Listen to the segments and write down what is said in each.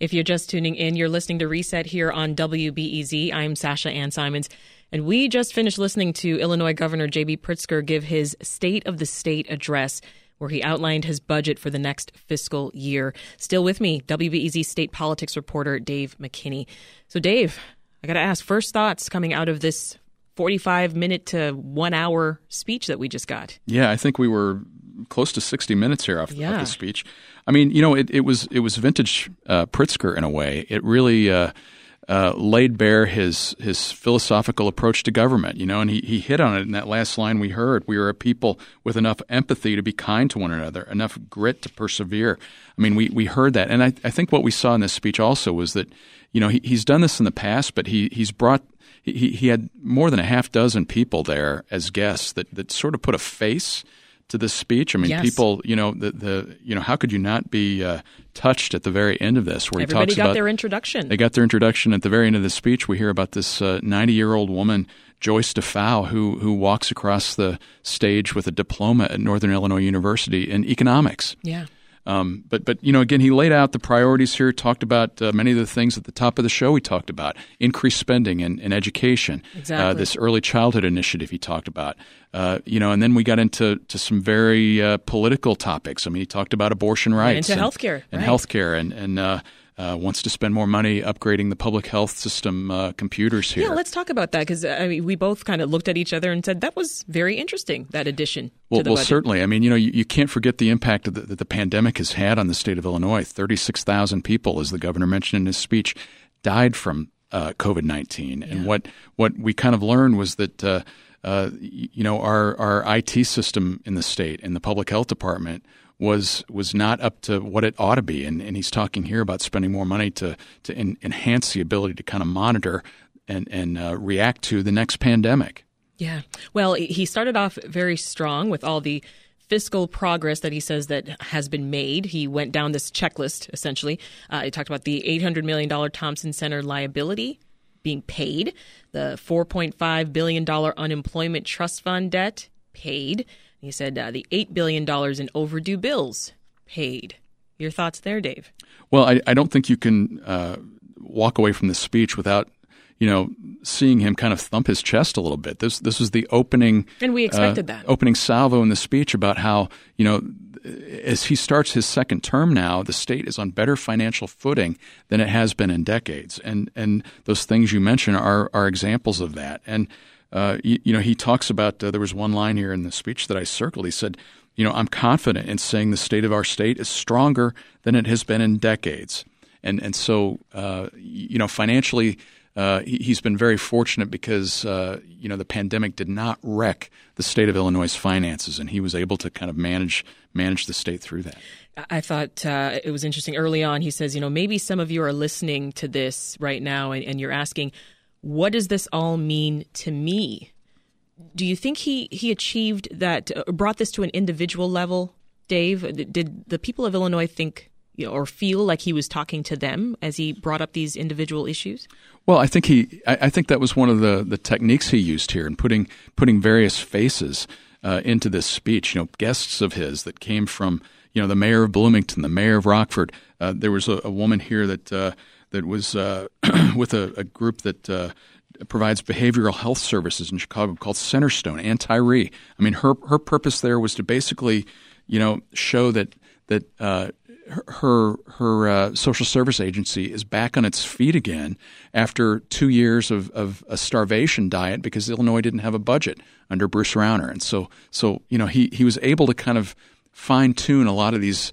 If you're just tuning in, you're listening to Reset here on WBEZ. I'm Sasha Ann Simons, and we just finished listening to Illinois Governor J.B. Pritzker give his State of the State address, where he outlined his budget for the next fiscal year. Still with me, WBEZ state politics reporter Dave McKinney. So, Dave, I got to ask, first thoughts coming out of this 45-minute to 1-hour speech that we just got? Yeah, I think we were close to 60 minutes here off the speech. I mean, you know, it was vintage Pritzker in a way. It really laid bare his philosophical approach to government, you know, and he hit on it in that last line we heard. We are a people with enough empathy to be kind to one another, enough grit to persevere. I mean, we heard that. And I think what we saw in this speech also was that, you know, he's done this in the past, but he had more than a half dozen people there as guests that sort of put a face to this speech. I mean, yes. People, you know, how could you not be touched at the very end of this? Where everybody got their introduction. They got their introduction at the very end of the speech. We hear about this 90-year-old woman, Joyce DeFau, who walks across the stage with a diploma at Northern Illinois University in economics. Yeah. But you know, again, he laid out the priorities here, talked about many of the things at the top of the show we talked about, increased spending in education, exactly. This early childhood initiative he talked about, you know, and then we got into some very political topics. I mean, he talked about abortion rights and healthcare. And right. Healthcare and wants to spend more money upgrading the public health system computers here. Yeah, let's talk about that because I mean, we both kind of looked at each other and said that was very interesting, that addition to the budget. Well, certainly. I mean, you know, you can't forget the impact that the pandemic has had on the state of Illinois. 36,000 people, as the governor mentioned in his speech, died from COVID-19. Yeah. And what we kind of learned was that, you know, our IT system in the state and the public health department was not up to what it ought to be. And he's talking here about spending more money to enhance the ability to kind of monitor and react to the next pandemic. Yeah. Well, he started off very strong with all the fiscal progress that he says that has been made. He went down this checklist, essentially. He talked about the $800 million Thompson Center liability being paid, the $4.5 billion unemployment trust fund debt paid. He said the $8 billion in overdue bills paid. Your thoughts there, Dave? Well, I don't think you can walk away from this speech without, you know, seeing him kind of thump his chest a little bit. This was the opening. And we expected that. Opening salvo in the speech about how, you know, as he starts his second term now, the state is on better financial footing than it has been in decades. And those things you mentioned are examples of that. And you know, he talks about there was one line here in the speech that I circled. He said, you know, I'm confident in saying the state of our state is stronger than it has been in decades. And so, you know, financially, he's been very fortunate because, you know, the pandemic did not wreck the state of Illinois' finances, and he was able to kind of manage the state through that. I thought it was interesting early on. He says, you know, maybe some of you are listening to this right now and you're asking, what does this all mean to me? Do you think he achieved that, brought this to an individual level, Dave? Did the people of Illinois think, you know, or feel like he was talking to them as he brought up these individual issues? Well, I think that was one of the techniques he used here in putting various faces into this speech. You know, guests of his that came from, you know, the mayor of Bloomington, the mayor of Rockford. There was a woman here that was with a group that provides behavioral health services in Chicago called Centerstone, Ann Tyree. I mean, her purpose there was to basically, you know, show that her social service agency is back on its feet again after 2 years of a starvation diet because Illinois didn't have a budget under Bruce Rauner. And so you know, he was able to kind of fine-tune a lot of these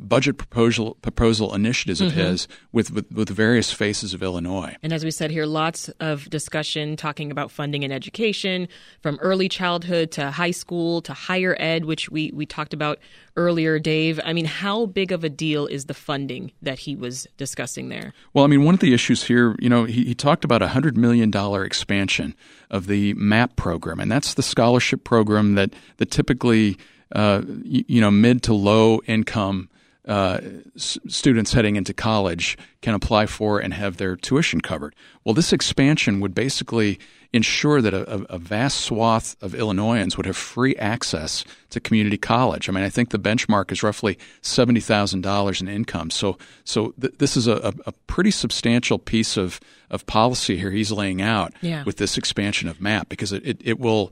budget proposal initiatives of his with various faces of Illinois. And as we said here, lots of discussion talking about funding in education, from early childhood to high school to higher ed, which we talked about earlier, Dave. I mean, how big of a deal is the funding that he was discussing there? Well, I mean, one of the issues here, you know, he talked about $100 million expansion of the MAP program, and that's the scholarship program that typically you know, mid to low income students heading into college can apply for and have their tuition covered. Well, this expansion would basically ensure that a vast swath of Illinoisans would have free access to community college. I mean, I think the benchmark is roughly $70,000 in income. So this is a pretty substantial piece of policy here he's laying out with this expansion of MAP, because it will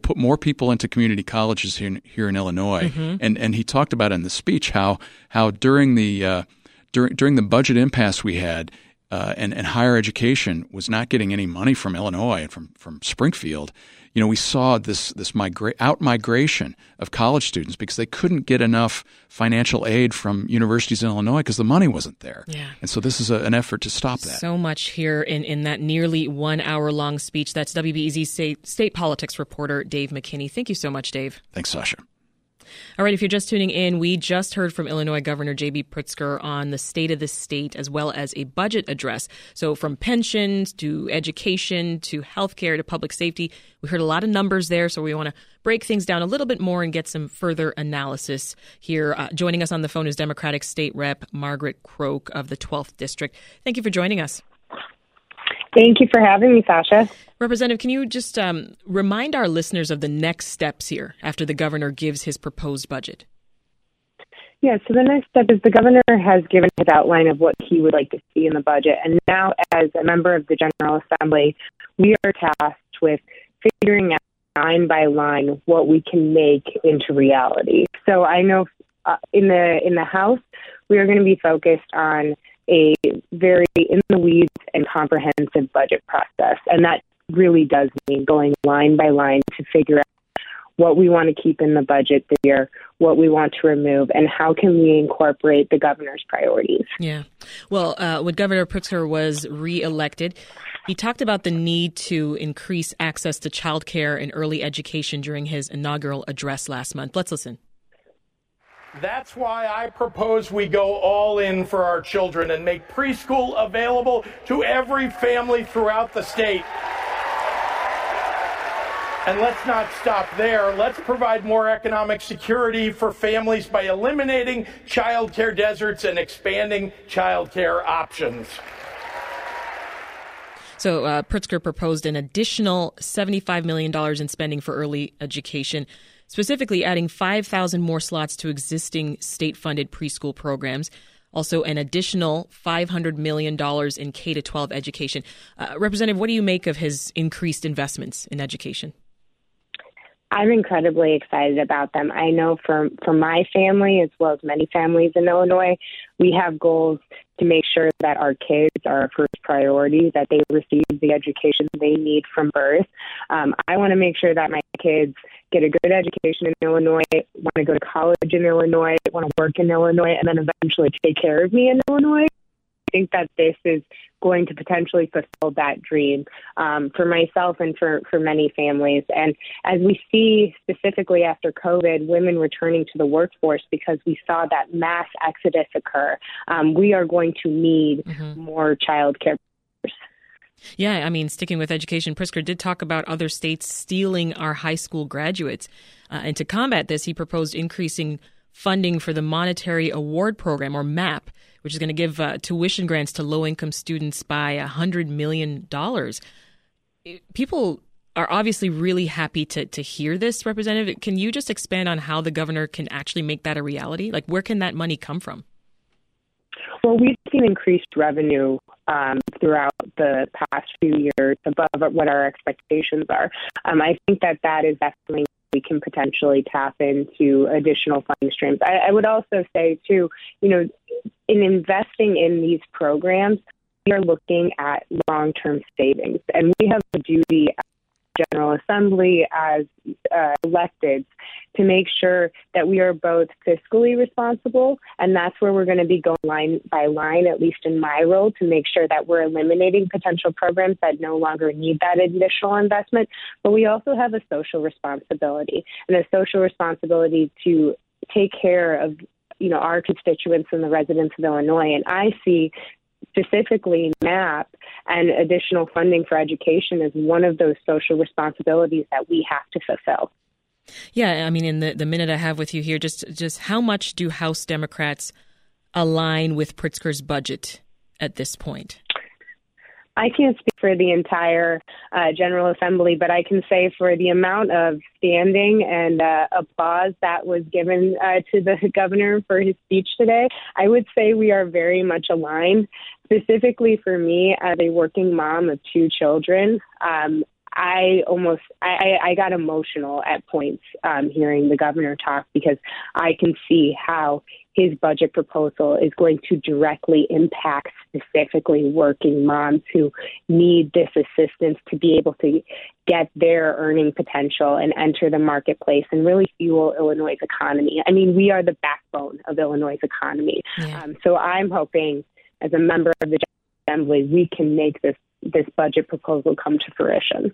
put more people into community colleges here in Illinois. Mm-hmm. And he talked about in the speech how during the budget impasse we had, and higher education was not getting any money from Illinois and from Springfield, you know, we saw this out-migration of college students because they couldn't get enough financial aid from universities in Illinois because the money wasn't there. Yeah. And so this is an effort to stop that. So much here in that nearly 1 hour-long speech. That's WBEZ state politics reporter Dave McKinney. Thank you so much, Dave. Thanks, Sasha. All right, if you're just tuning in, we just heard from Illinois Governor J.B. Pritzker on the state of the state as well as a budget address. So from pensions to education to health care to public safety, we heard a lot of numbers there. So we want to break things down a little bit more and get some further analysis here. Joining us on the phone is Democratic State Rep Margaret Croke of the 12th District. Thank you for joining us. Thank you for having me, Sasha. Representative, can you just remind our listeners of the next steps here after the governor gives his proposed budget? Yeah, so the next step is the governor has given his outline of what he would like to see in the budget. And now, as a member of the General Assembly, we are tasked with figuring out line by line what we can make into reality. So I know in the House, we are going to be focused on a very in-the-weeds and comprehensive budget process. And that really does mean going line by line to figure out what we want to keep in the budget this year, what we want to remove, and how can we incorporate the governor's priorities. Yeah. Well, when Governor Pritzker was reelected, he talked about the need to increase access to child care and early education during his inaugural address last month. Let's listen. That's why I propose we go all in for our children and make preschool available to every family throughout the state. And let's not stop there. Let's provide more economic security for families by eliminating child care deserts and expanding child care options. So Pritzker proposed an additional $75 million in spending for early education, specifically adding 5,000 more slots to existing state-funded preschool programs, also an additional $500 million in K-12 education. Representative, what do you make of his increased investments in education? I'm incredibly excited about them. I know for my family, as well as many families in Illinois, we have goals to make sure that our kids are our first priority, that they receive the education they need from birth. I want to make sure that my kids get a good education in Illinois, want to go to college in Illinois, want to work in Illinois, and then eventually take care of me in Illinois. I think that this is going to potentially fulfill that dream for myself and for many families. And as we see specifically after COVID, women returning to the workforce because we saw that mass exodus occur, we are going to need more child care. Yeah, I mean, sticking with education, Pritzker did talk about other states stealing our high school graduates. And to combat this, he proposed increasing funding for the Monetary Award Program, or MAP, which is going to give tuition grants to low-income students by $100 million. People are obviously really happy to hear this, Representative. Can you just expand on how the governor can actually make that a reality? Like, where can that money come from? Well, we've seen increased revenue throughout the past few years above what our expectations are. I think that is definitely we can potentially tap into additional funding streams. I would also say, too, you know, in investing in these programs, we are looking at long-term savings. And we have a duty as General Assembly, as electeds, to make sure that we are both fiscally responsible, and that's where we're going to be going line by line, at least in my role, to make sure that we're eliminating potential programs that no longer need that additional investment. But we also have a social responsibility, and a social responsibility to take care of, you know, our constituents and the residents of Illinois. And I see specifically MAP and additional funding for education is one of those social responsibilities that we have to fulfill. Yeah, I mean, in the minute I have with you here, just how much do House Democrats align with Pritzker's budget at this point? I can't speak for the entire General Assembly, but I can say for the amount of standing and applause that was given to the governor for his speech today, I would say we are very much aligned. Specifically for me, as a working mom of two children, I got emotional at points hearing the governor talk, because I can see how his budget proposal is going to directly impact specifically working moms who need this assistance to be able to get their earning potential and enter the marketplace and really fuel Illinois' economy. I mean, we are the backbone of Illinois' economy. Yeah. So I'm hoping, as a member of the Assembly, we can make this budget proposal come to fruition.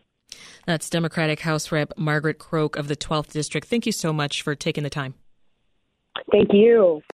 That's Democratic House Rep Margaret Croke of the 12th District. Thank you so much for taking the time. Thank you.